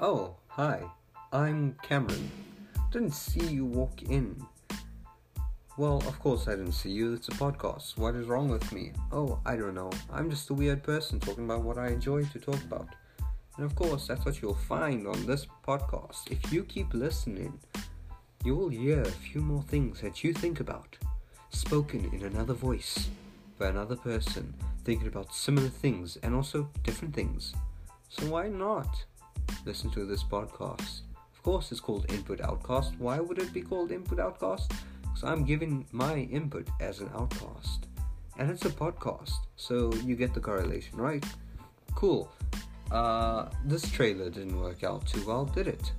Oh, hi, I'm Cameron. Didn't see you walk in. Well, of course I didn't see you. It's a podcast. What is wrong with me? Oh, I don't know. I'm just a weird person talking about what I enjoy to talk about. And of course, that's what you'll find on this podcast. If you keep listening, you will hear a few more things that you think about, spoken in another voice, by another person, thinking about similar things and also different things. So why not listen to this podcast? Of course, it's called Input Outcast. Why would it be called Input Outcast? So I'm giving my input as an outcast, and it's a podcast, so you get the correlation, right? Cool. This trailer didn't work out too well, did it?